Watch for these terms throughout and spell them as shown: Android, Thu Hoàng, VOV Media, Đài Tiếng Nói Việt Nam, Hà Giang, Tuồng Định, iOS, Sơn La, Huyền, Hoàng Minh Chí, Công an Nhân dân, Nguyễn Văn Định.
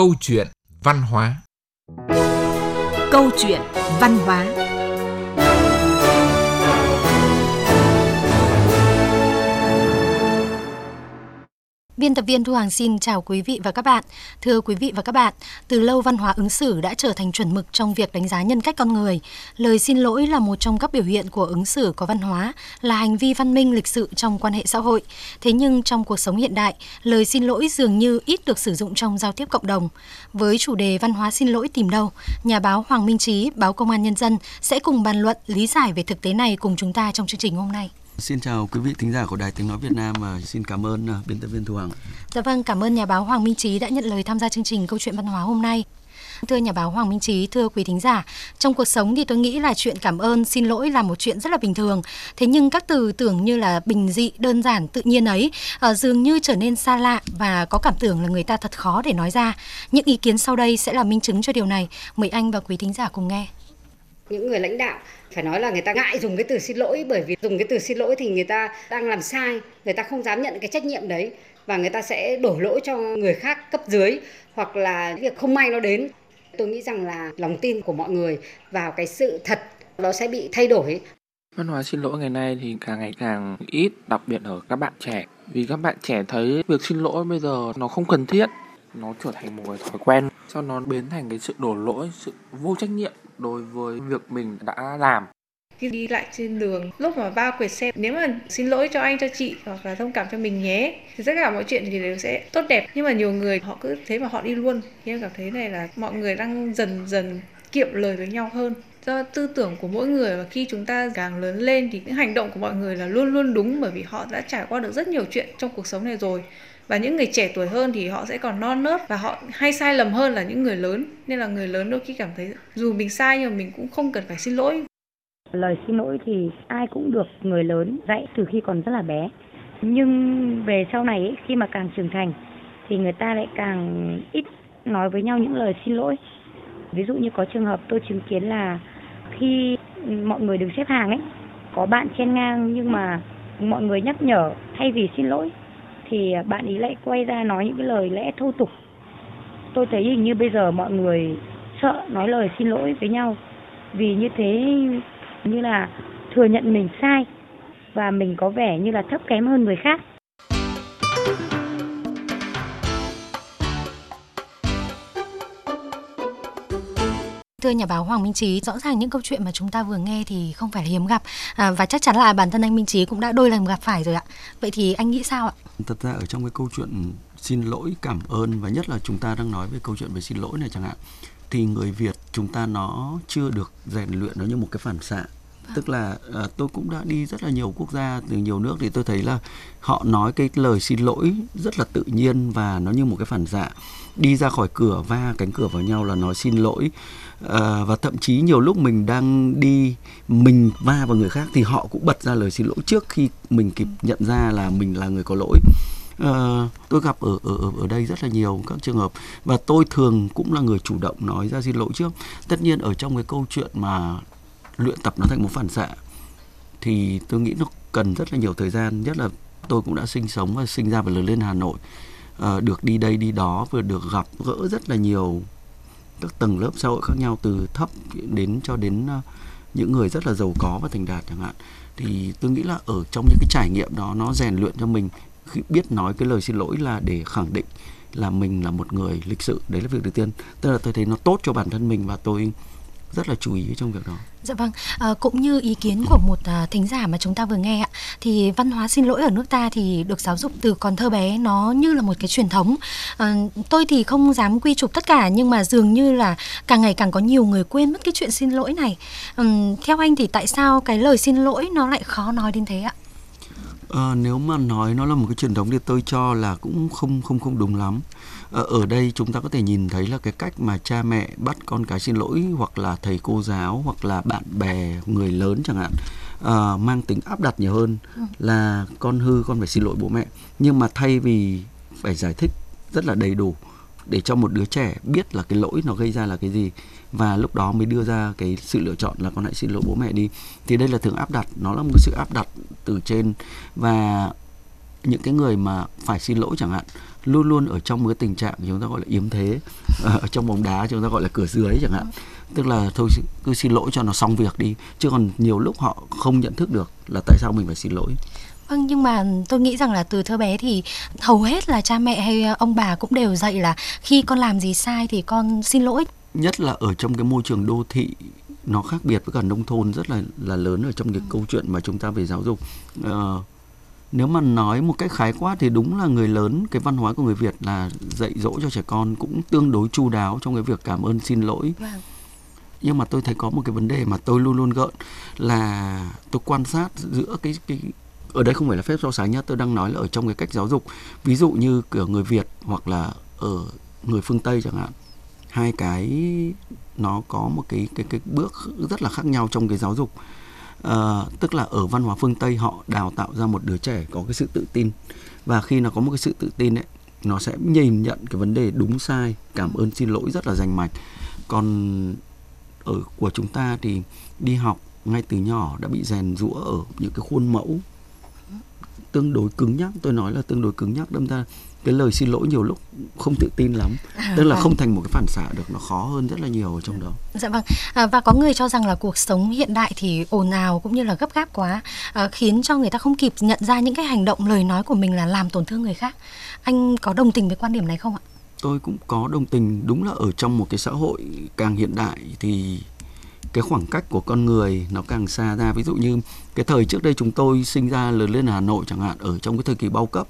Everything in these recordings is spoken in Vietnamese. câu chuyện văn hóa. Câu chuyện văn hóa. Biên tập viên Thu Hoàng xin chào quý vị và các bạn. Thưa quý vị và các bạn, từ lâu văn hóa ứng xử đã trở thành chuẩn mực trong việc đánh giá nhân cách con người. Lời xin lỗi là một trong các biểu hiện của ứng xử có văn hóa, là hành vi văn minh lịch sự trong quan hệ xã hội. Thế nhưng trong cuộc sống hiện đại, lời xin lỗi dường như ít được sử dụng trong giao tiếp cộng đồng. Với chủ đề văn hóa xin lỗi tìm đâu, nhà báo Hoàng Minh Chí, báo Công an Nhân dân sẽ cùng bàn luận, lý giải về thực tế này cùng chúng ta trong chương trình hôm nay. Xin chào quý vị thính giả của Đài Tiếng Nói Việt Nam và xin cảm ơn biên tập viên Thu Hoàng. Dạ vâng, cảm ơn nhà báo Hoàng Minh Chí đã nhận lời tham gia chương trình Câu chuyện văn hóa hôm nay. Thưa nhà báo Hoàng Minh Chí, thưa quý thính giả, trong cuộc sống thì tôi nghĩ là chuyện cảm ơn, xin lỗi là một chuyện rất là bình thường. Thế nhưng các từ tưởng như là bình dị, đơn giản, tự nhiên ấy dường như trở nên xa lạ và có cảm tưởng là người ta thật khó để nói ra. Những ý kiến sau đây sẽ là minh chứng cho điều này. Mời anh và quý thính giả cùng nghe. Những người lãnh đạo phải nói là người ta ngại dùng cái từ xin lỗi, bởi vì dùng cái từ xin lỗi thì người ta đang làm sai, người ta không dám nhận cái trách nhiệm đấy và người ta sẽ đổ lỗi cho người khác cấp dưới hoặc là việc không may nó đến. Tôi nghĩ rằng là lòng tin của mọi người vào cái sự thật nó sẽ bị thay đổi. Văn hóa xin lỗi ngày nay thì càng ngày càng ít, đặc biệt ở các bạn trẻ. Vì các bạn trẻ thấy việc xin lỗi bây giờ nó không cần thiết, nó trở thành một cái thói quen, sau nó biến thành cái sự đổ lỗi, sự vô trách nhiệm đối với việc mình đã làm. Khi đi lại trên đường, lúc mà va quẹt xe, nếu mà xin lỗi cho anh, cho chị hoặc là thông cảm cho mình nhé, thì tất cả mọi chuyện thì đều sẽ tốt đẹp. Nhưng mà nhiều người họ cứ thế mà họ đi luôn. Thì em cảm thấy này là mọi người đang dần dần kiệm lời với nhau hơn. Do tư tưởng của mỗi người và khi chúng ta càng lớn lên thì những hành động của mọi người là luôn luôn đúng, bởi vì họ đã trải qua được rất nhiều chuyện trong cuộc sống này rồi. Và những người trẻ tuổi hơn thì họ sẽ còn non nớt và họ hay sai lầm hơn là những người lớn. Nên là người lớn đôi khi cảm thấy dù mình sai nhưng mình cũng không cần phải xin lỗi. Lời xin lỗi thì ai cũng được người lớn dạy từ khi còn rất là bé. Nhưng về sau này ấy, khi mà càng trưởng thành thì người ta lại càng ít nói với nhau những lời xin lỗi. Ví dụ như có trường hợp tôi chứng kiến là khi mọi người đứng xếp hàng ấy, có bạn chen ngang nhưng mà mọi người nhắc nhở thay vì xin lỗi, thì bạn ấy lại quay ra nói những cái lời lẽ thô tục. Tôi thấy hình như bây giờ mọi người sợ nói lời xin lỗi với nhau, vì như thế như là thừa nhận mình sai và mình có vẻ như là thấp kém hơn người khác. Thưa nhà báo Hoàng Minh Chí, rõ ràng những câu chuyện mà chúng ta vừa nghe thì không phải là hiếm gặp và chắc chắn là bản thân anh Minh Chí cũng đã đôi lần gặp phải rồi ạ. Vậy thì anh nghĩ sao ạ? Thật ra ở trong cái câu chuyện xin lỗi, cảm ơn và nhất là chúng ta đang nói về câu chuyện về xin lỗi này chẳng hạn, thì người Việt chúng ta nó chưa được rèn luyện nó như một cái phản xạ. Tức là tôi cũng đã đi rất là nhiều quốc gia, từ nhiều nước thì tôi thấy là họ nói cái lời xin lỗi rất là tự nhiên và nó như một cái phản xạ. Đi ra khỏi cửa va cánh cửa vào nhau là nói xin lỗi. Và thậm chí nhiều lúc mình đang đi, mình va vào người khác thì họ cũng bật ra lời xin lỗi trước khi mình kịp nhận ra là mình là người có lỗi. Tôi gặp ở đây rất là nhiều các trường hợp và tôi thường cũng là người chủ động nói ra xin lỗi trước. Tất nhiên ở trong cái câu chuyện mà luyện tập nó thành một phản xạ thì tôi nghĩ nó cần rất là nhiều thời gian. Nhất là tôi cũng đã sinh sống và sinh ra và lớn lên Hà Nội, được đi đây đi đó và được gặp gỡ rất là nhiều các tầng lớp xã hội khác nhau, từ thấp đến cho đến những người rất là giàu có và thành đạt chẳng hạn. Thì tôi nghĩ là ở trong những cái trải nghiệm đó nó rèn luyện cho mình khi biết nói cái lời xin lỗi là để khẳng định là mình là một người lịch sự. Đấy là việc đầu tiên. Tức là tôi thấy nó tốt cho bản thân mình và tôi rất là chú ý trong việc đó. Dạ vâng, cũng như ý kiến của một thính giả mà chúng ta vừa nghe ạ, thì văn hóa xin lỗi ở nước ta thì được giáo dục từ còn thơ bé, nó như là một cái truyền thống. Tôi thì không dám quy chụp tất cả, nhưng mà dường như là càng ngày càng có nhiều người quên mất cái chuyện xin lỗi này. Theo anh thì tại sao cái lời xin lỗi nó lại khó nói đến thế ạ? Nếu mà nói nó là một cái truyền thống thì tôi cho là cũng không đúng lắm. Ở đây chúng ta có thể nhìn thấy là cái cách mà cha mẹ bắt con cái xin lỗi, hoặc là thầy cô giáo, hoặc là bạn bè, người lớn chẳng hạn, mang tính áp đặt nhiều hơn là con hư con phải xin lỗi bố mẹ. Nhưng mà thay vì phải giải thích rất là đầy đủ để cho một đứa trẻ biết là cái lỗi nó gây ra là cái gì, và lúc đó mới đưa ra cái sự lựa chọn là con hãy xin lỗi bố mẹ đi, thì đây là thường áp đặt, nó là một sự áp đặt từ trên. Và những cái người mà phải xin lỗi chẳng hạn luôn luôn ở trong một cái tình trạng chúng ta gọi là yếm thế, ở trong bóng đá chúng ta gọi là cửa dưới chẳng hạn. Tức là thôi cứ xin lỗi cho nó xong việc đi, chứ còn nhiều lúc họ không nhận thức được là tại sao mình phải xin lỗi. Vâng, nhưng mà tôi nghĩ rằng là từ thơ bé thì hầu hết là cha mẹ hay ông bà cũng đều dạy là khi con làm gì sai thì con xin lỗi. Nhất là ở trong cái môi trường đô thị, nó khác biệt với cả nông thôn rất là lớn ở trong cái câu chuyện mà chúng ta về giáo dục. Nếu mà nói một cách khái quát thì đúng là người lớn, cái văn hóa của người Việt là dạy dỗ cho trẻ con cũng tương đối chu đáo trong cái việc cảm ơn xin lỗi. Vâng. Nhưng mà tôi thấy có một cái vấn đề mà tôi luôn luôn gợn là tôi quan sát giữa cái ở đây không phải là phép so sánh nhá, tôi đang nói là ở trong cái cách giáo dục. Ví dụ như ở người Việt hoặc là ở người phương Tây chẳng hạn, hai cái nó có một cái bước rất là khác nhau trong cái giáo dục. Tức là ở văn hóa phương Tây họ đào tạo ra một đứa trẻ có cái sự tự tin, và khi nó có một cái sự tự tin ấy, nó sẽ nhìn nhận cái vấn đề đúng sai, cảm ơn xin lỗi rất là rành mạch. Còn ở của chúng ta thì đi học ngay từ nhỏ đã bị rèn giũa ở những cái khuôn mẫu tương đối cứng nhắc. Tôi nói là tương đối cứng nhắc, đâm ra cái lời xin lỗi nhiều lúc không tự tin lắm, tức là không thành một cái phản xạ được, nó khó hơn rất là nhiều ở trong đó. Dạ vâng, và có người cho rằng là cuộc sống hiện đại thì ồn ào cũng như là gấp gáp quá, khiến cho người ta không kịp nhận ra những cái hành động, lời nói của mình là làm tổn thương người khác. Anh có đồng tình với quan điểm này không ạ? Tôi cũng có đồng tình, đúng là ở trong một cái xã hội càng hiện đại thì cái khoảng cách của con người nó càng xa ra. Ví dụ như cái thời trước đây chúng tôi sinh ra lớn lên ở Hà Nội chẳng hạn, ở trong cái thời kỳ bao cấp,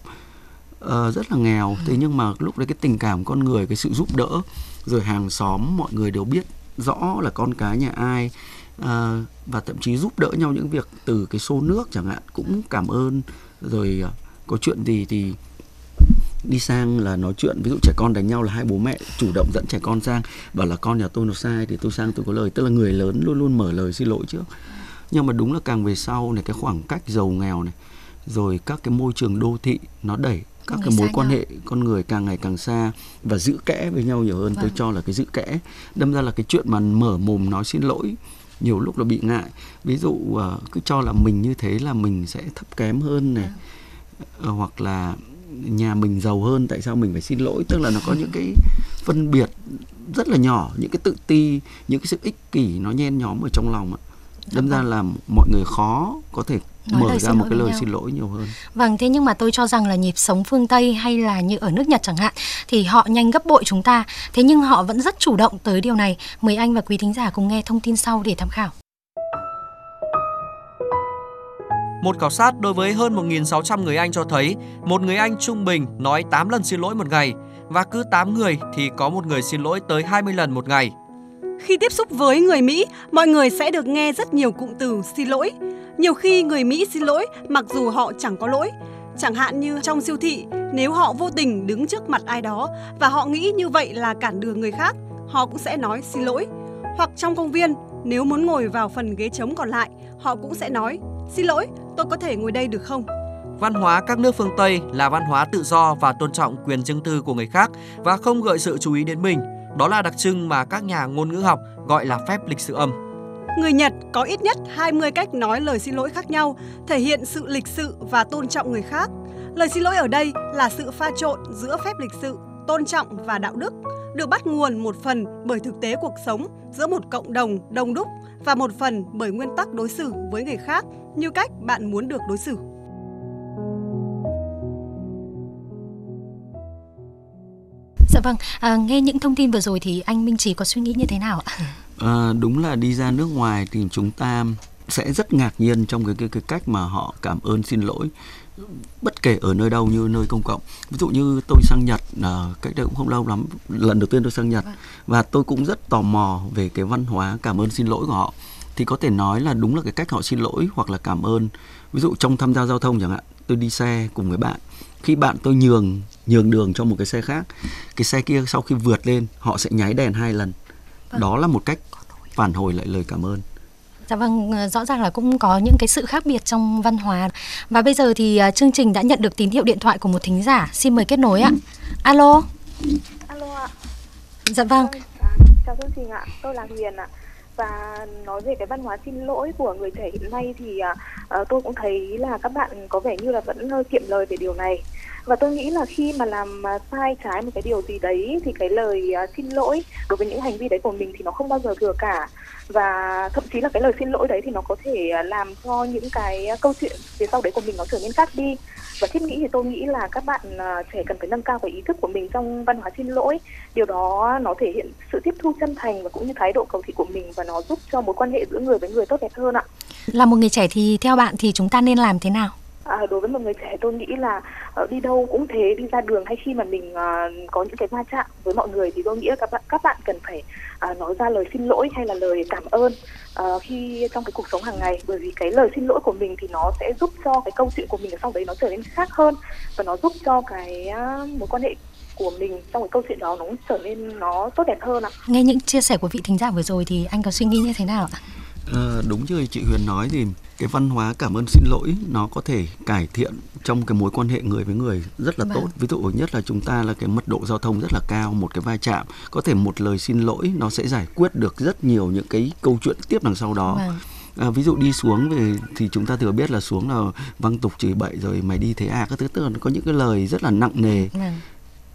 rất là nghèo. Thế nhưng mà lúc đấy cái tình cảm con người, cái sự giúp đỡ, rồi hàng xóm mọi người đều biết rõ là con cái nhà ai, và thậm chí giúp đỡ nhau những việc từ cái xô nước chẳng hạn, cũng cảm ơn. Rồi có chuyện gì thì đi sang là nói chuyện. Ví dụ trẻ con đánh nhau là hai bố mẹ chủ động dẫn trẻ con sang, bảo là con nhà tôi nó sai thì tôi sang tôi có lời. Tức là người lớn luôn luôn mở lời xin lỗi trước. Nhưng mà đúng là càng về sau này, cái khoảng cách giàu nghèo này, rồi các cái môi trường đô thị nó đẩy các cái mối quan hệ con người càng ngày càng xa và giữ kẽ với nhau nhiều hơn. Vâng. Tôi cho là cái giữ kẽ, đâm ra là cái chuyện mà mở mồm nói xin lỗi nhiều lúc là bị ngại. Ví dụ cứ cho là mình như thế là mình sẽ thấp kém hơn này, hoặc là nhà mình giàu hơn tại sao mình phải xin lỗi. Tức là nó có những cái phân biệt rất là nhỏ, những cái tự ti, những cái sự ích kỷ nó nhen nhóm ở trong lòng. Đâm ra là mọi người khó có thể mở ra một cái lời xin lỗi nhiều hơn. Vâng, thế nhưng mà tôi cho rằng là nhịp sống phương Tây hay là như ở nước Nhật chẳng hạn thì họ nhanh gấp bội chúng ta, thế nhưng họ vẫn rất chủ động tới điều này. Mời anh và quý thính giả cùng nghe thông tin sau để tham khảo. Một khảo sát đối với hơn 1.600 người Anh cho thấy một người Anh trung bình nói 8 lần xin lỗi một ngày, và cứ 8 người thì có một người xin lỗi tới 20 lần một ngày. Khi tiếp xúc với người Mỹ, mọi người sẽ được nghe rất nhiều cụm từ xin lỗi. Nhiều khi người Mỹ xin lỗi mặc dù họ chẳng có lỗi. Chẳng hạn như trong siêu thị, nếu họ vô tình đứng trước mặt ai đó và họ nghĩ như vậy là cản đường người khác, họ cũng sẽ nói xin lỗi. Hoặc trong công viên, nếu muốn ngồi vào phần ghế trống còn lại, họ cũng sẽ nói xin lỗi, tôi có thể ngồi đây được không? Văn hóa các nước phương Tây là văn hóa tự do và tôn trọng quyền riêng tư của người khác và không gợi sự chú ý đến mình. Đó là đặc trưng mà các nhà ngôn ngữ học gọi là phép lịch sự âm. Người Nhật có ít nhất 20 cách nói lời xin lỗi khác nhau, thể hiện sự lịch sự và tôn trọng người khác. Lời xin lỗi ở đây là sự pha trộn giữa phép lịch sự, tôn trọng và đạo đức, được bắt nguồn một phần bởi thực tế cuộc sống giữa một cộng đồng đông đúc và một phần bởi nguyên tắc đối xử với người khác như cách bạn muốn được đối xử. Dạ vâng, nghe những thông tin vừa rồi thì anh Minh Chí có suy nghĩ như thế nào ạ? Đúng là đi ra nước ngoài thì chúng ta sẽ rất ngạc nhiên trong cái cách mà họ cảm ơn xin lỗi, bất kể ở nơi đâu, như nơi công cộng. Ví dụ như tôi sang Nhật cách đây cũng không lâu lắm, lần đầu tiên tôi sang Nhật, và tôi cũng rất tò mò về cái văn hóa cảm ơn xin lỗi của họ. Thì có thể nói là đúng là cái cách họ xin lỗi hoặc là cảm ơn. Ví dụ trong tham gia giao thông chẳng hạn, tôi đi xe cùng với bạn, khi bạn tôi nhường đường cho một cái xe khác, cái xe kia sau khi vượt lên họ sẽ nháy đèn 2 lần. Đó là một cách phản hồi lại lời cảm ơn. Dạ vâng, rõ ràng là cũng có những cái sự khác biệt trong văn hóa. Và bây giờ thì chương trình đã nhận được tín hiệu điện thoại của một thính giả. Xin mời kết nối ạ. Alo. Alo ạ. Dạ vâng. Chào chương trình ạ, tôi là Huyền ạ. Và nói về cái văn hóa xin lỗi của người trẻ hiện nay thì tôi cũng thấy là các bạn có vẻ như là vẫn kiệm lời về điều này. Và tôi nghĩ là khi mà làm sai trái một cái điều gì đấy thì cái lời xin lỗi đối với những hành vi đấy của mình thì nó không bao giờ thừa cả. Và thậm chí là cái lời xin lỗi đấy thì nó có thể làm cho những cái câu chuyện phía sau đấy của mình nó trở nên khác đi. Và thiết nghĩ thì tôi nghĩ là các bạn trẻ cần phải nâng cao cái ý thức của mình trong văn hóa xin lỗi. Điều đó nó thể hiện sự tiếp thu chân thành và cũng như thái độ cầu thị của mình, và nó giúp cho mối quan hệ giữa người với người tốt đẹp hơn ạ. Là một người trẻ thì theo bạn thì chúng ta nên làm thế nào? Đối với một người trẻ tôi nghĩ là đi đâu cũng thế, đi ra đường hay khi mà mình có những cái va chạm với mọi người thì tôi nghĩ là các bạn cần phải nói ra lời xin lỗi hay là lời cảm ơn khi trong cái cuộc sống hàng ngày, bởi vì cái lời xin lỗi của mình thì nó sẽ giúp cho cái câu chuyện của mình sau đấy nó trở nên khác hơn, và nó giúp cho cái mối quan hệ của mình trong cái câu chuyện đó nó cũng trở nên nó tốt đẹp hơn ạ. Nghe những chia sẻ của vị thính giả vừa rồi thì anh có suy nghĩ như thế nào ạ? Đúng như chị Huyền nói thì cái văn hóa cảm ơn xin lỗi nó có thể cải thiện trong cái mối quan hệ người với người rất là tốt. Ví dụ nhất là chúng ta là cái mật độ giao thông rất là cao, một cái va chạm có thể một lời xin lỗi nó sẽ giải quyết được rất nhiều những cái câu chuyện tiếp đằng sau đó. Ví dụ đi xuống về thì chúng ta thừa biết là xuống là văng tục chửi bậy rồi mày đi thế à các thứ, tức là nó có những cái lời rất là nặng nề.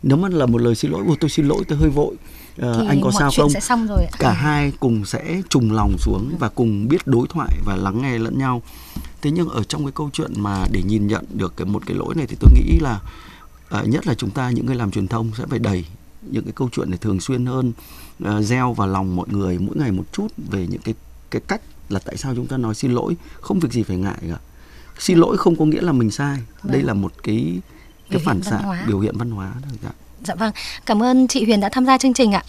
Nếu mà là một lời xin lỗi, tôi xin lỗi, tôi hơi vội, anh có sao không? Sẽ xong rồi. Cả hai cùng sẽ trùng lòng xuống và cùng biết đối thoại và lắng nghe lẫn nhau. Thế nhưng ở trong cái câu chuyện mà để nhìn nhận được một cái lỗi này thì tôi nghĩ là nhất là chúng ta những người làm truyền thông sẽ phải đẩy những cái câu chuyện này thường xuyên hơn, gieo vào lòng mọi người mỗi ngày một chút về những cái cách là tại sao chúng ta nói xin lỗi, không việc gì phải ngại cả. Xin lỗi không có nghĩa là mình sai. Đây là một cái phản xạ, biểu hiện văn hóa. Dạ vâng, cảm ơn chị Huyền đã tham gia chương trình ạ.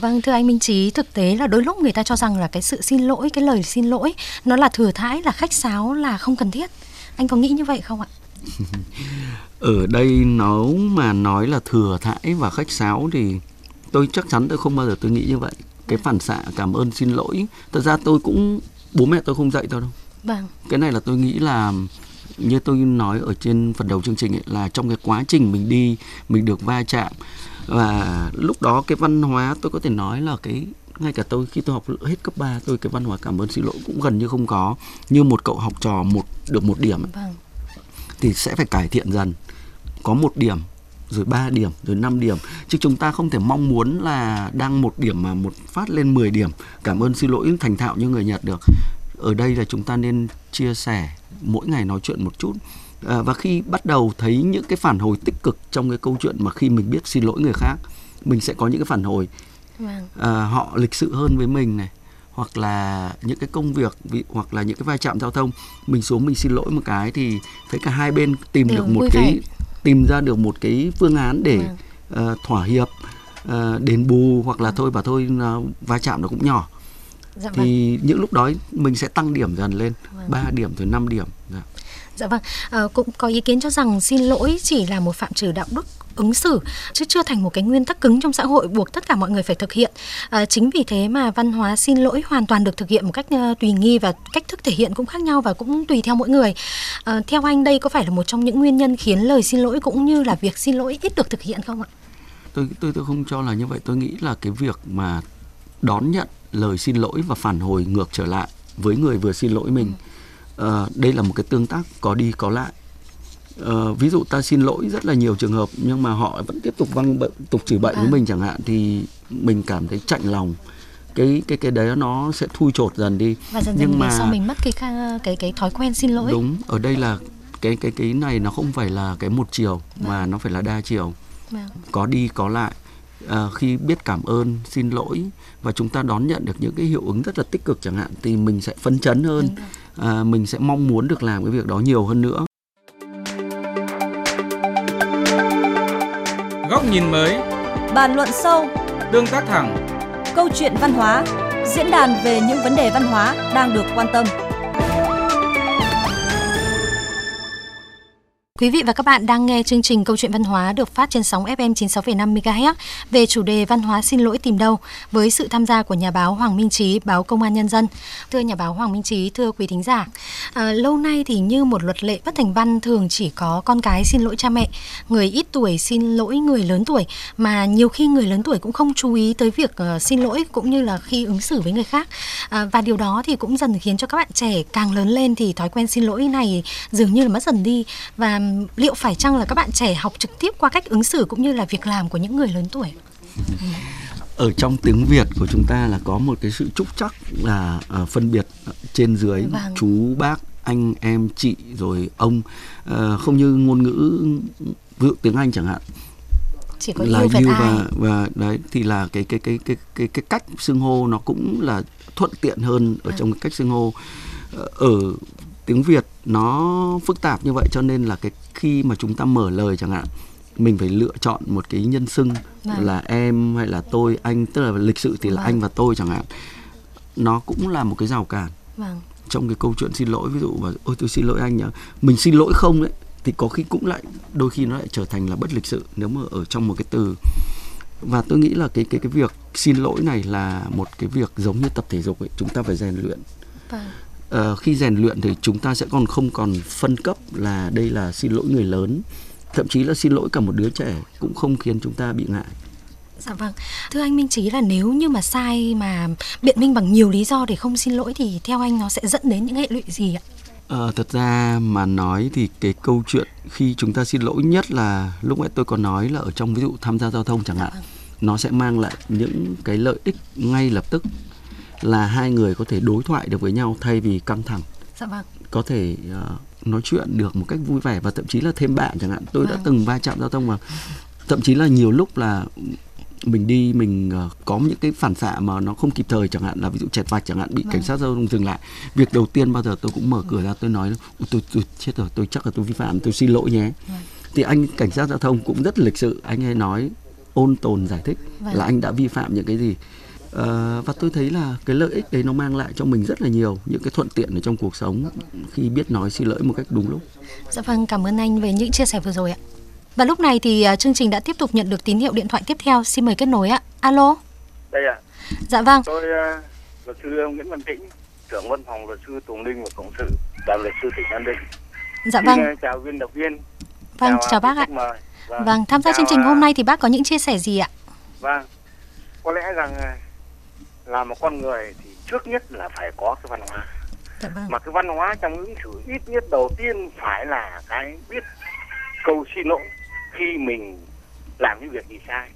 Vâng, thưa anh Minh Chí, thực tế là đôi lúc người ta cho rằng là cái sự xin lỗi, cái lời xin lỗi nó là thừa thãi, là khách sáo, là không cần thiết. Anh có nghĩ như vậy không ạ? Ở đây nó mà nói là thừa thãi và khách sáo thì tôi chắc chắn tôi không bao giờ tôi nghĩ như vậy. Cái phản xạ cảm ơn xin lỗi, thật ra tôi cũng, bố mẹ tôi không dạy tôi đâu. Vâng. Cái này là tôi nghĩ là như tôi nói ở trên phần đầu chương trình ấy, là trong cái quá trình mình đi mình được va chạm, và lúc đó cái văn hóa tôi có thể nói là cái ngay cả tôi khi tôi học hết cấp 3 tôi cái văn hóa cảm ơn xin lỗi cũng gần như không có. Như một cậu học trò được một điểm ấy, thì sẽ phải cải thiện dần, có 1 điểm rồi 3 điểm rồi 5 điểm, chứ chúng ta không thể mong muốn là đang 1 điểm mà một phát lên 10 điểm cảm ơn xin lỗi thành thạo như người Nhật được. Ở đây là chúng ta nên chia sẻ, mỗi ngày nói chuyện một chút, và khi bắt đầu thấy những cái phản hồi tích cực trong cái câu chuyện mà khi mình biết xin lỗi người khác, mình sẽ có những cái phản hồi họ lịch sự hơn với mình này, hoặc là những cái công việc hoặc là những cái va chạm giao thông mình xuống mình xin lỗi một cái thì thấy cả hai bên tìm ra được một cái phương án để thỏa hiệp, đền bù, hoặc là thôi bảo thôi va chạm nó cũng nhỏ. Dạ thì vâng. Những lúc đó mình sẽ tăng điểm dần lên, 3 điểm rồi 5 điểm. Dạ vâng, cũng có ý kiến cho rằng xin lỗi chỉ là một phạm trù đạo đức ứng xử, chứ chưa thành một cái nguyên tắc cứng trong xã hội buộc tất cả mọi người phải thực hiện. Chính vì thế mà văn hóa xin lỗi hoàn toàn được thực hiện một cách tùy nghi, và cách thức thể hiện cũng khác nhau và cũng tùy theo mỗi người. Theo anh đây có phải là một trong những nguyên nhân khiến lời xin lỗi cũng như là việc xin lỗi ít được thực hiện không ạ? Tôi không cho là như vậy. Tôi nghĩ là cái việc mà đón nhận lời xin lỗi và phản hồi ngược trở lại với người vừa xin lỗi mình, đây là một cái tương tác có đi có lại. Ví dụ ta xin lỗi rất là nhiều trường hợp nhưng mà họ vẫn tiếp tục văng tục chửi bậy với mình chẳng hạn, thì mình cảm thấy chạnh lòng, cái đấy nó sẽ thui chột dần đi, và dần mà sau mình mất cái thói quen xin lỗi. Đúng, ở đây là cái này nó không phải là cái một chiều mà nó phải là đa chiều, có đi có lại. Khi biết cảm ơn, xin lỗi và chúng ta đón nhận được những cái hiệu ứng rất là tích cực chẳng hạn, thì mình sẽ phấn chấn hơn, mình sẽ mong muốn được làm cái việc đó nhiều hơn nữa. Góc nhìn mới, bàn luận sâu, tương tác thẳng, câu chuyện văn hóa, diễn đàn về những vấn đề văn hóa đang được quan tâm. Quý vị và các bạn đang nghe chương trình Câu chuyện văn hóa được phát trên sóng FM 96,5 MHz về chủ đề văn hóa xin lỗi tìm đâu, với sự tham gia của nhà báo Hoàng Minh Chí, báo Công an Nhân dân. Thưa nhà báo Hoàng Minh Chí, thưa quý thính giả, lâu nay thì như một luật lệ bất thành văn, thường chỉ có con cái xin lỗi cha mẹ, người ít tuổi xin lỗi người lớn tuổi, mà nhiều khi người lớn tuổi cũng không chú ý tới việc xin lỗi cũng như là khi ứng xử với người khác. Và điều đó thì cũng dần khiến cho các bạn trẻ càng lớn lên thì thói quen xin lỗi này dường như là mất dần đi, và liệu phải chăng là các bạn trẻ học trực tiếp qua cách ứng xử cũng như là việc làm của những người lớn tuổi? Ở trong tiếng Việt của chúng ta là có một cái sự trúc trắc là phân biệt trên dưới, vâng, chú bác, anh em, chị rồi ông, không như ngôn ngữ ví dụ tiếng Anh chẳng hạn, chỉ có là yêu và đấy thì là cái cách xưng hô nó cũng là thuận tiện hơn ở trong cái cách xưng hô. Ở tiếng Việt nó phức tạp như vậy cho nên là cái khi mà chúng ta mở lời chẳng hạn, mình phải lựa chọn một cái nhân xưng là em hay là tôi, anh, tức là lịch sự thì là anh và tôi chẳng hạn. Nó cũng là một cái rào cản. Trong cái câu chuyện xin lỗi, ví dụ mà ôi tôi xin lỗi anh nhá, mình xin lỗi không đấy, thì có khi cũng lại đôi khi nó lại trở thành là bất lịch sự nếu mà ở trong một cái từ. Và tôi nghĩ là cái việc xin lỗi này là một cái việc giống như tập thể dục ấy, chúng ta phải rèn luyện. Khi rèn luyện thì chúng ta sẽ không còn phân cấp là đây là xin lỗi người lớn, thậm chí là xin lỗi cả một đứa trẻ cũng không khiến chúng ta bị ngại. Dạ vâng. Thưa anh Minh Chí, là nếu như mà sai mà biện minh bằng nhiều lý do để không xin lỗi thì theo anh nó sẽ dẫn đến những hệ lụy gì ạ? Thật ra mà nói thì cái câu chuyện khi chúng ta xin lỗi, nhất là lúc nãy tôi còn nói là ở trong ví dụ tham gia giao thông chẳng hạn, nó sẽ mang lại những cái lợi ích ngay lập tức là hai người có thể đối thoại được với nhau thay vì căng thẳng. Có thể nói chuyện được một cách vui vẻ và thậm chí là thêm bạn chẳng hạn. Tôi đã từng va chạm giao thông và thậm chí là nhiều lúc là mình đi mình có những cái phản xạ mà nó không kịp thời chẳng hạn, là ví dụ chẹt vạch chẳng hạn, bị cảnh sát giao thông dừng lại. Việc đầu tiên bao giờ tôi cũng mở cửa ra, tôi nói tôi chết rồi, tôi chắc là tôi vi phạm, tôi xin lỗi nhé. Thì anh cảnh sát giao thông cũng rất lịch sự, anh hay nói ôn tồn giải thích là anh đã vi phạm những cái gì. Và tôi thấy là cái lợi ích đấy nó mang lại cho mình rất là nhiều những cái thuận tiện ở trong cuộc sống khi biết nói xin lỗi một cách đúng lúc. Dạ vâng, cảm ơn anh về những chia sẻ vừa rồi ạ. Và lúc này thì chương trình đã tiếp tục nhận được tín hiệu điện thoại tiếp theo. Xin mời kết nối ạ. Alo. Đây ạ. Dạ vâng. Tôi luật sư Nguyễn Văn Định, trưởng văn phòng luật sư Tuồng Định và cộng sự đoàn luật sư tỉnh Nam Định. Dạ vâng. Xin chào viên đọc viên. Vâng, chào bác ạ. Vâng, tham gia chương trình hôm nay thì bác có những chia sẻ gì ạ? Vâng, có lẽ rằng là một con người thì trước nhất là phải có cái văn hóa. Mà cái văn hóa trong ứng xử ít nhất đầu tiên phải là cái biết câu xin lỗi khi mình làm những việc gì sai,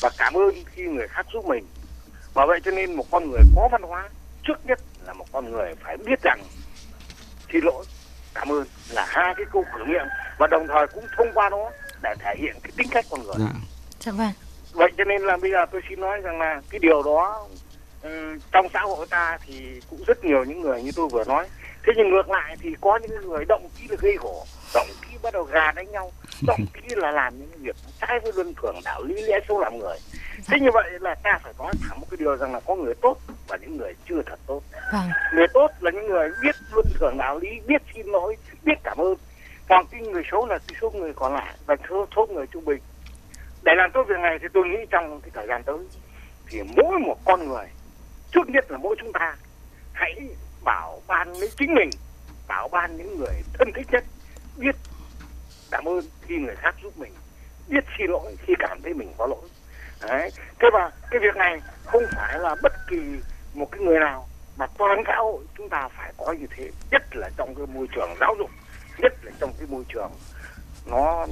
và cảm ơn khi người khác giúp mình. Và vậy cho nên một con người có văn hóa trước nhất là một con người phải biết rằng xin lỗi, cảm ơn là hai cái câu cửa miệng, và đồng thời cũng thông qua nó để thể hiện cái tính cách con người. Vậy cho nên là bây giờ tôi xin nói rằng là cái điều đó trong xã hội ta thì cũng rất nhiều những người như tôi vừa nói. Thế nhưng ngược lại thì có những người động tí là gây gổ, động tí bắt đầu gà đánh nhau, động tí là làm những việc trái với luân thường đạo lý lẽ sống làm người. Thế như vậy là ta phải nói thẳng một cái điều rằng là có người tốt và những người chưa thật tốt. Người tốt là những người biết luân thường đạo lý, biết xin lỗi, biết cảm ơn. Còn cái người xấu là cái số người còn lại và số người trung bình. Để làm tốt việc này thì tôi nghĩ trong cái thời gian tới thì mỗi một con người, trước nhất là mỗi chúng ta hãy bảo ban lấy chính mình, bảo ban những người thân thích nhất, biết cảm ơn khi người khác giúp mình, biết xin lỗi khi cảm thấy mình có lỗi. Đấy. Thế mà cái việc này không phải là bất kỳ một cái người nào mà toàn xã hội chúng ta phải có như thế, nhất là trong cái môi trường giáo dục, nhất là trong cái môi trường nó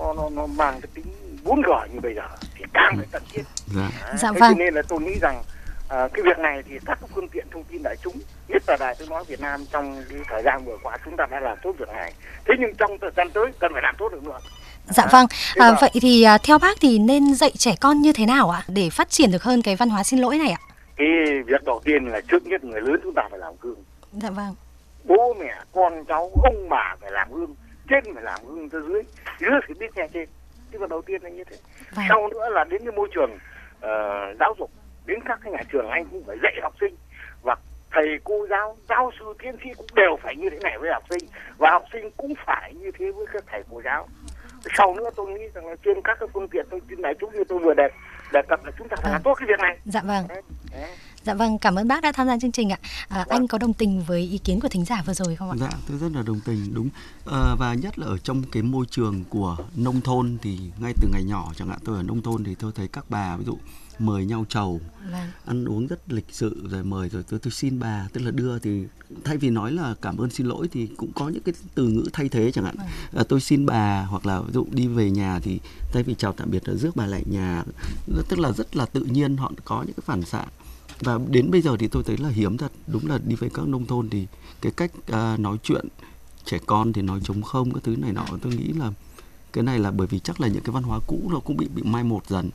mang cái tính 4G như bây giờ thì càng phải cần thiết. Thế cho nên là tôi nghĩ rằng cái việc này thì các phương tiện thông tin đại chúng, nhất là Đài Tiếng Nói Việt Nam, trong thời gian vừa qua chúng ta đã làm tốt việc này. Thế nhưng trong thời gian tới cần phải làm tốt được nữa. Vâng. Vậy thì theo bác thì nên dạy trẻ con như thế nào ạ để phát triển được hơn cái văn hóa xin lỗi này ạ? Cái việc đầu tiên là trước nhất người lớn chúng ta phải làm gương. Bố mẹ, con cháu, ông bà phải làm gương, trên phải làm gương cho dưới, dưới phải biết nghe trên. Cái việc đầu tiên là như thế. Sau nữa là đến cái môi trường giáo dục, đến các cái nhà trường anh cũng phải dạy học sinh, và thầy cô giáo, giáo sư, tiến sĩ cũng đều phải như thế này với học sinh, và học sinh cũng phải như thế với các thầy cô giáo. Sau nữa tôi nghĩ rằng là trên các cái phương tiện thông tin đại chúng như tôi vừa đề cập là chúng ta phải làm tốt cái việc này. Dạ vâng, cảm ơn bác đã tham gia chương trình ạ. Anh có đồng tình với ý kiến của thính giả vừa rồi không ạ? Dạ, tôi rất là đồng tình, đúng. Và nhất là ở trong cái môi trường của nông thôn thì ngay từ ngày nhỏ, chẳng hạn tôi ở nông thôn thì tôi thấy các bà ví dụ mời nhau trầu Vâng. Ăn uống rất lịch sự rồi mời rồi tôi xin bà, tức là đưa thì thay vì nói là cảm ơn xin lỗi thì cũng có những cái từ ngữ thay thế chẳng hạn. Tôi xin bà, hoặc là ví dụ đi về nhà thì thay vì chào tạm biệt là rước bà lại nhà, tức là rất là tự nhiên, họ có những cái phản xạ. Và đến bây giờ thì tôi thấy là hiếm thật, đúng là đi về các nông thôn thì cái cách nói chuyện trẻ con thì nói trống không các thứ này nọ, tôi nghĩ là cái này là bởi vì chắc là những cái văn hóa cũ nó cũng bị mai một dần.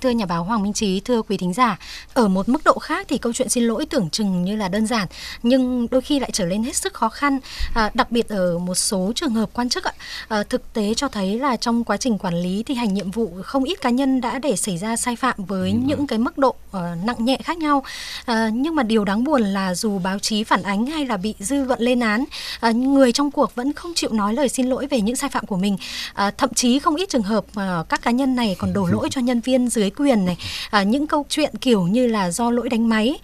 Thưa nhà báo Hoàng Minh Chí, thưa quý thính giả, ở một mức độ khác thì câu chuyện xin lỗi tưởng chừng như là đơn giản, nhưng đôi khi lại trở nên hết sức khó khăn, đặc biệt ở một số trường hợp quan chức ạ. Thực tế cho thấy là trong quá trình quản lý thi hành nhiệm vụ, không ít cá nhân đã để xảy ra sai phạm với những cái mức độ nặng nhẹ khác nhau. Nhưng mà điều đáng buồn là dù báo chí phản ánh hay là bị dư luận lên án, người trong cuộc vẫn không chịu nói lời xin lỗi về những sai phạm của mình. Thậm chí không ít trường hợp các cá nhân này còn đổ lỗi cho nhân viên dưới quyền này, những câu chuyện kiểu như là do lỗi đánh máy,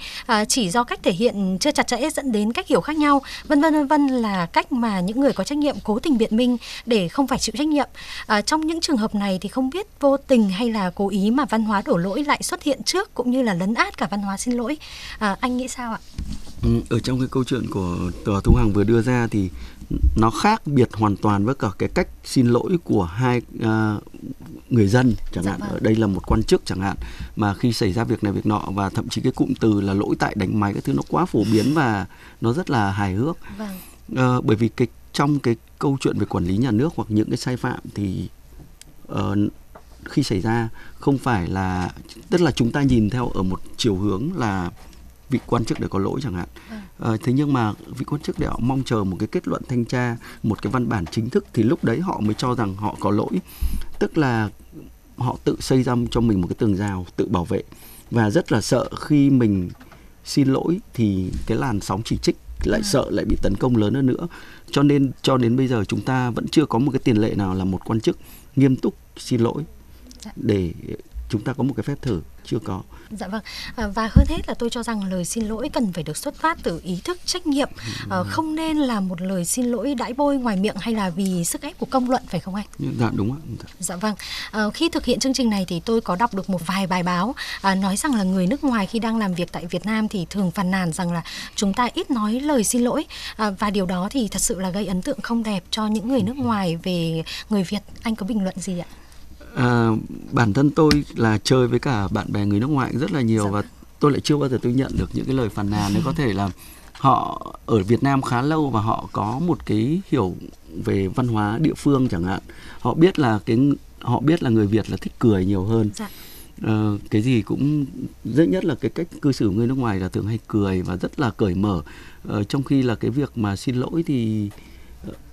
chỉ do cách thể hiện chưa chặt chẽ dẫn đến cách hiểu khác nhau, vân vân là cách mà những người có trách nhiệm cố tình biện minh để không phải chịu trách nhiệm. Trong những trường hợp này thì không biết vô tình hay là cố ý mà văn hóa đổ lỗi lại xuất hiện trước cũng như là lấn át cả văn hóa xin lỗi. Anh nghĩ sao ạ? Ở trong cái câu chuyện của Thu Hoàng vừa đưa ra thì nó khác biệt hoàn toàn với cả cái cách xin lỗi của hai người dân chẳng hạn, ở đây là một quan chức chẳng hạn, mà khi xảy ra việc này việc nọ, và thậm chí cái cụm từ là lỗi tại đánh máy cái thứ nó quá phổ biến và nó rất là hài hước. Bởi vì trong cái câu chuyện về quản lý nhà nước hoặc những cái sai phạm thì khi xảy ra không phải là, tức là chúng ta nhìn theo ở một chiều hướng là vị quan chức để có lỗi chẳng hạn. Thế nhưng mà vị quan chức để họ mong chờ một cái kết luận thanh tra, một cái văn bản chính thức thì lúc đấy họ mới cho rằng họ có lỗi. Tức là họ tự xây ra cho mình một cái tường rào tự bảo vệ, và rất là sợ khi mình xin lỗi thì cái làn sóng chỉ trích lại sợ lại bị tấn công lớn hơn nữa. Cho nên cho đến bây giờ chúng ta vẫn chưa có một cái tiền lệ nào là một quan chức nghiêm túc xin lỗi để chúng ta có một cái phép thử, chưa có. Dạ vâng. Và hơn hết là tôi cho rằng lời xin lỗi cần phải được xuất phát từ ý thức trách nhiệm, không nên là một lời xin lỗi đãi bôi ngoài miệng hay là vì sức ép của công luận, phải không anh? Dạ đúng ạ. Dạ vâng. Khi thực hiện chương trình này thì tôi có đọc được một vài bài báo nói rằng là người nước ngoài khi đang làm việc tại Việt Nam thì thường phàn nàn rằng là chúng ta ít nói lời xin lỗi, và điều đó thì thật sự là gây ấn tượng không đẹp cho những người nước ngoài về người Việt. Anh có bình luận gì ạ? Bản thân tôi là chơi với cả bạn bè người nước ngoài rất là nhiều, và tôi lại chưa bao giờ tôi nhận được những cái lời phàn nàn. Có thể là họ ở Việt Nam khá lâu và họ có một cái hiểu về văn hóa địa phương chẳng hạn. Họ biết là người Việt là thích cười nhiều hơn. Cái gì cũng, dễ nhất là cái cách cư xử người nước ngoài là thường hay cười và rất là cởi mở. Trong khi là cái việc mà xin lỗi thì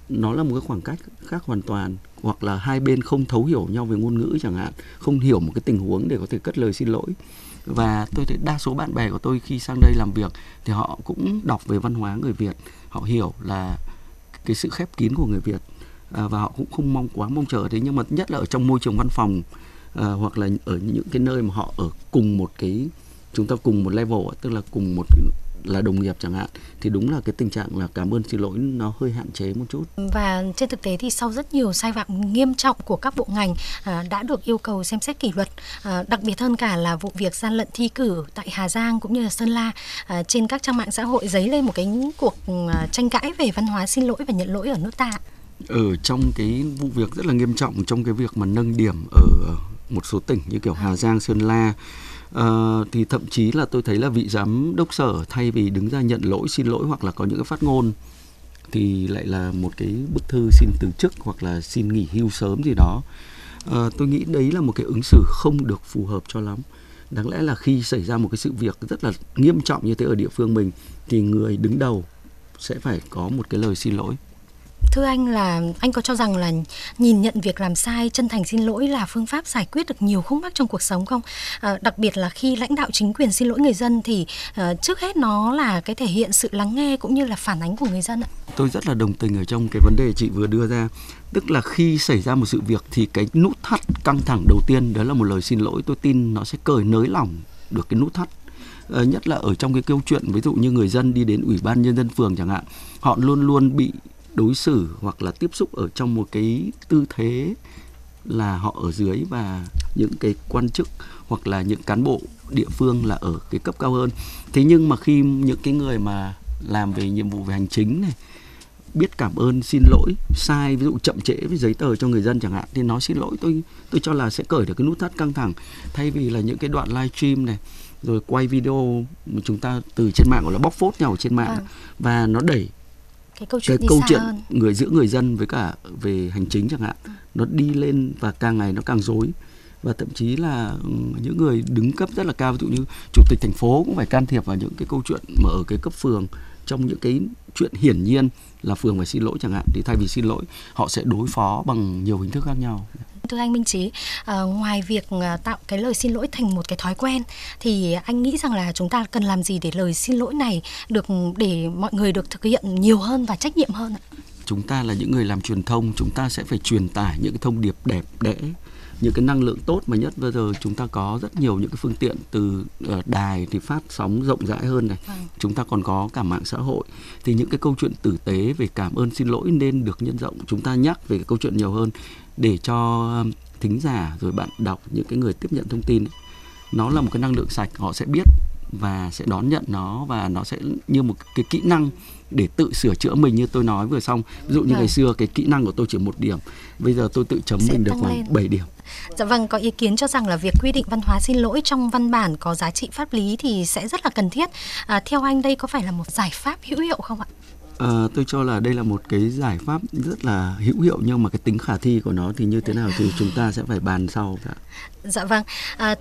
nó là một cái khoảng cách khác hoàn toàn, hoặc là hai bên không thấu hiểu nhau về ngôn ngữ chẳng hạn, không hiểu một cái tình huống để có thể cất lời xin lỗi. Và tôi thấy đa số bạn bè của tôi khi sang đây làm việc thì họ cũng đọc về văn hóa người Việt, họ hiểu là cái sự khép kín của người Việt, và họ cũng không mong chờ thế. Nhưng mà nhất là ở trong môi trường văn phòng, hoặc là ở những cái nơi mà họ ở cùng một cái, chúng ta cùng một level, tức là cùng một là đồng nghiệp chẳng hạn, thì đúng là cái tình trạng là cảm ơn xin lỗi nó hơi hạn chế một chút. Và trên thực tế thì sau rất nhiều sai phạm nghiêm trọng của các bộ ngành đã được yêu cầu xem xét kỷ luật, đặc biệt hơn cả là vụ việc gian lận thi cử tại Hà Giang cũng như là Sơn La, trên các trang mạng xã hội dấy lên một cái cuộc tranh cãi về văn hóa xin lỗi và nhận lỗi ở nước ta. Ở trong cái vụ việc rất là nghiêm trọng, trong cái việc mà nâng điểm ở một số tỉnh như kiểu Hà Giang, Sơn La, thì thậm chí là tôi thấy là vị giám đốc sở thay vì đứng ra nhận lỗi, xin lỗi hoặc là có những cái phát ngôn thì lại là một cái bức thư xin từ chức hoặc là xin nghỉ hưu sớm gì đó. Tôi nghĩ đấy là một cái ứng xử không được phù hợp cho lắm. Đáng lẽ là khi xảy ra một cái sự việc rất là nghiêm trọng như thế ở địa phương mình thì người đứng đầu sẽ phải có một cái lời xin lỗi. Thưa anh, là anh có cho rằng là nhìn nhận việc làm sai, chân thành xin lỗi là phương pháp giải quyết được nhiều khúc mắc trong cuộc sống không? Đặc biệt là khi lãnh đạo chính quyền xin lỗi người dân thì trước hết nó là cái thể hiện sự lắng nghe cũng như là phản ánh của người dân ạ. Tôi rất là đồng tình ở trong cái vấn đề chị vừa đưa ra. Tức là khi xảy ra một sự việc thì cái nút thắt căng thẳng đầu tiên đó là một lời xin lỗi. Tôi tin nó sẽ cởi nới lỏng được cái nút thắt. nhất là ở trong cái câu chuyện ví dụ như người dân đi đến Ủy ban Nhân dân phường chẳng hạn, họ luôn luôn bị đối xử hoặc là tiếp xúc ở trong một cái tư thế là họ ở dưới và những cái quan chức hoặc là những cán bộ địa phương là ở cái cấp cao hơn. Thế nhưng mà khi những cái người mà làm về nhiệm vụ về hành chính này biết cảm ơn, xin lỗi, sai, ví dụ chậm trễ với giấy tờ cho người dân chẳng hạn, thì nói xin lỗi tôi cho là sẽ cởi được cái nút thắt căng thẳng, thay vì là những cái đoạn live stream này rồi quay video mà chúng ta từ trên mạng gọi là bóc phốt nhau ở trên mạng. Và nó đẩy cái câu chuyện người giữa người dân với cả về hành chính chẳng hạn, nó đi lên và càng ngày nó càng rối. Và thậm chí là những người đứng cấp rất là cao, ví dụ như chủ tịch thành phố cũng phải can thiệp vào những cái câu chuyện mà ở cái cấp phường, trong những cái chuyện hiển nhiên là phường phải xin lỗi chẳng hạn, thì thay vì xin lỗi họ sẽ đối phó bằng nhiều hình thức khác nhau. Thưa anh Minh Chí, ngoài việc tạo cái lời xin lỗi thành một cái thói quen, thì anh nghĩ rằng là chúng ta cần làm gì để lời xin lỗi này để mọi người được thực hiện nhiều hơn và trách nhiệm hơn ạ? Chúng ta là những người làm truyền thông, chúng ta sẽ phải truyền tải những cái thông điệp đẹp đẽ, những cái năng lượng tốt mà nhất. Bây giờ chúng ta có rất nhiều những cái phương tiện, từ đài thì phát sóng rộng rãi hơn này, chúng ta còn có cả mạng xã hội, thì những cái câu chuyện tử tế về cảm ơn xin lỗi nên được nhân rộng. Chúng ta nhắc về cái câu chuyện nhiều hơn để cho thính giả rồi bạn đọc, những cái người tiếp nhận thông tin ấy, nó là một cái năng lượng sạch, họ sẽ biết và sẽ đón nhận nó, và nó sẽ như một cái kỹ năng để tự sửa chữa mình. Như tôi nói vừa xong, ví dụ như ngày xưa cái kỹ năng của tôi chỉ 1 điểm, bây giờ tôi tự chấm mình được khoảng 7 điểm. Dạ vâng, có ý kiến cho rằng là việc quy định văn hóa xin lỗi trong văn bản có giá trị pháp lý thì sẽ rất là cần thiết. Theo anh đây có phải là một giải pháp hữu hiệu không ạ? Tôi cho là đây là một cái giải pháp rất là hữu hiệu, nhưng mà cái tính khả thi của nó thì như thế nào thì chúng ta sẽ phải bàn sau. Dạ vâng,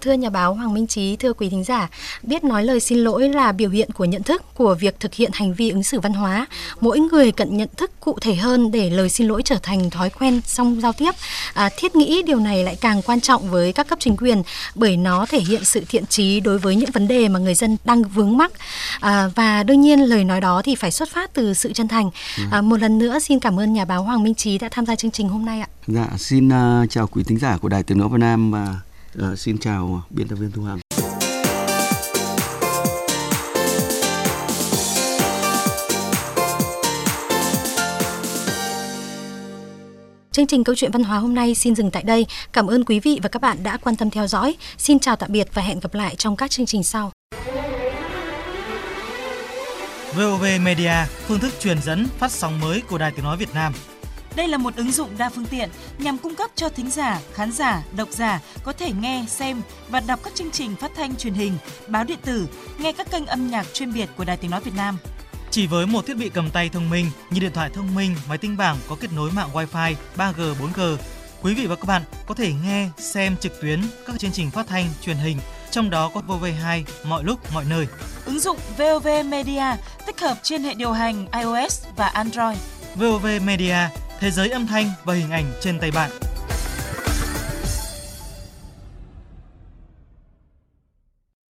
thưa nhà báo Hoàng Minh Chí, thưa quý thính giả, biết nói lời xin lỗi là biểu hiện của nhận thức, của việc thực hiện hành vi ứng xử văn hóa. Mỗi người cần nhận thức cụ thể hơn để lời xin lỗi trở thành thói quen trong giao tiếp. Thiết nghĩ điều này lại càng quan trọng với các cấp chính quyền, bởi nó thể hiện sự thiện chí đối với những vấn đề mà người dân đang vướng mắc. Và đương nhiên lời nói đó thì phải xuất phát từ sự chân thành. Một lần nữa xin cảm ơn nhà báo Hoàng Minh Chí đã tham gia chương trình hôm nay ạ. Dạ, xin chào quý thính giả của Đài Tiếng Nói Việt Nam và xin chào biên tập viên Thu Hoàng. Chương trình Câu chuyện văn hóa hôm nay xin dừng tại đây. Cảm ơn quý vị và các bạn đã quan tâm theo dõi. Xin chào tạm biệt và hẹn gặp lại trong các chương trình sau. VOV Media, phương thức truyền dẫn phát sóng mới của Đài Tiếng Nói Việt Nam. Đây là một ứng dụng đa phương tiện nhằm cung cấp cho thính giả, khán giả, độc giả có thể nghe, xem và đọc các chương trình phát thanh truyền hình, báo điện tử, nghe các kênh âm nhạc chuyên biệt của Đài Tiếng Nói Việt Nam. Chỉ với một thiết bị cầm tay thông minh như điện thoại thông minh, máy tính bảng có kết nối mạng Wi-Fi 3G, 4G, quý vị và các bạn có thể nghe, xem trực tuyến các chương trình phát thanh, truyền hình, trong đó có VOV2 mọi lúc, mọi nơi. Ứng dụng VOV Media tích hợp trên hệ điều hành iOS và Android. VOV Media, thế giới âm thanh và hình ảnh trên tay bạn.